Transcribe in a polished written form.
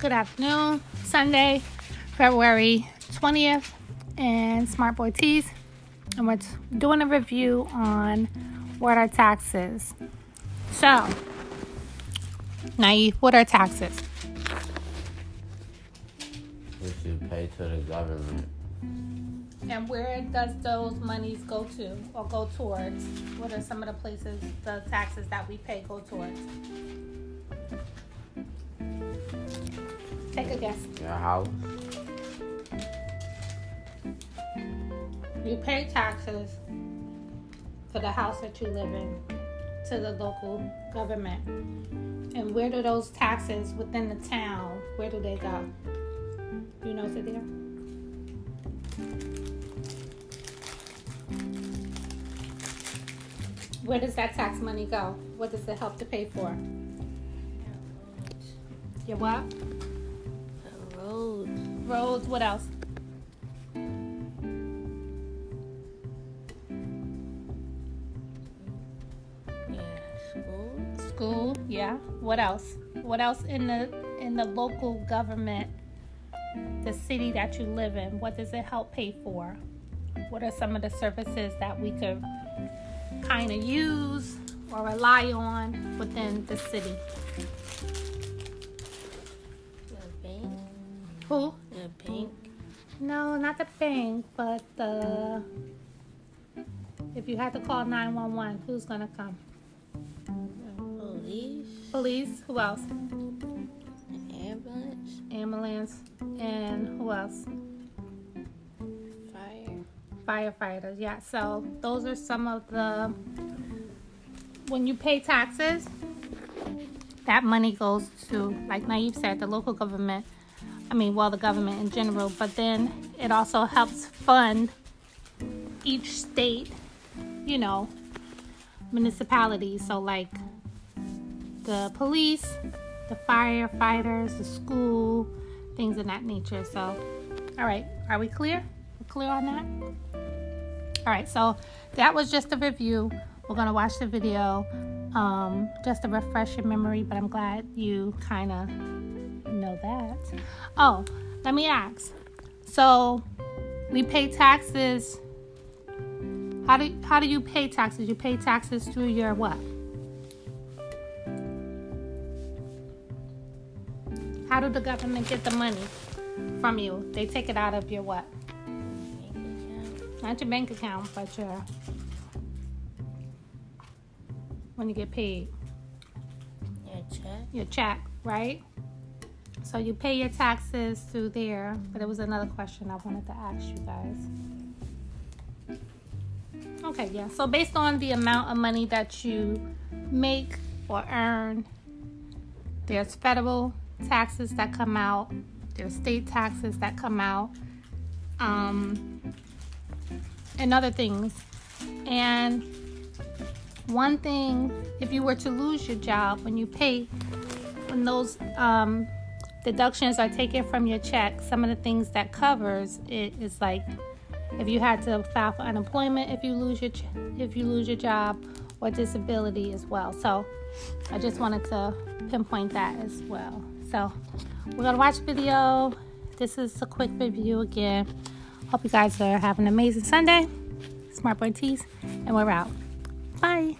Good afternoon, Sunday, February 20th, and Smart Boy Tees, and we're doing a review on what are taxes. So, Naeef, what are taxes? What you pay to the government. And where does those monies go to or go towards? What are some of the places the taxes that we pay go towards? Take a guess. Your house. You pay taxes for the house that you live in to the local government. And where do those taxes within the town, where do they go? You know, Sadia? Where does that tax money go? What does it help to pay for? Your what? Roads. Roads, what else? Yeah, school. Yeah. What else? What else in the local government, the city that you live in, what does it help pay for? What are some of the services that we could kind of use or rely on within the city? The bank. Who? The bank. No, not the bank, but the... If you had to call 911, who's gonna come? The police. Police. Who else? The ambulance. Ambulance. And who else? Firefighters, yeah. So those are some of the, when you pay taxes, that money goes to, like Naeef said, the local government. The government in general, but then it also helps fund each state, municipality. So like the police, the firefighters, the school, things of that nature. So, all right, are we clear? We're clear on that? All right, so that was just a review. We're going to watch the video just to refresh your memory, but I'm glad you kind of know that. Oh, let me ask. So we pay taxes. How do you pay taxes? You pay taxes through your what? How do the government get the money from you? They take it out of your what? Not your bank account, but your, when you get paid. Your check. Your check, right? So you pay your taxes through there. But there was another question I wanted to ask you guys. Okay, yeah. So based on the amount of money that you make or earn, there's federal taxes that come out. There's state taxes that come out. And other things. And one thing, if you were to lose your job, when those deductions are taken from your check, some of the things that covers it is like if you had to file for unemployment if you lose your job, or disability as well. So I just wanted to pinpoint that as well. So we're gonna watch the video. This is a quick review again. Hope you guys are having an amazing Sunday. Smart Boy Tees, and we're out. Bye.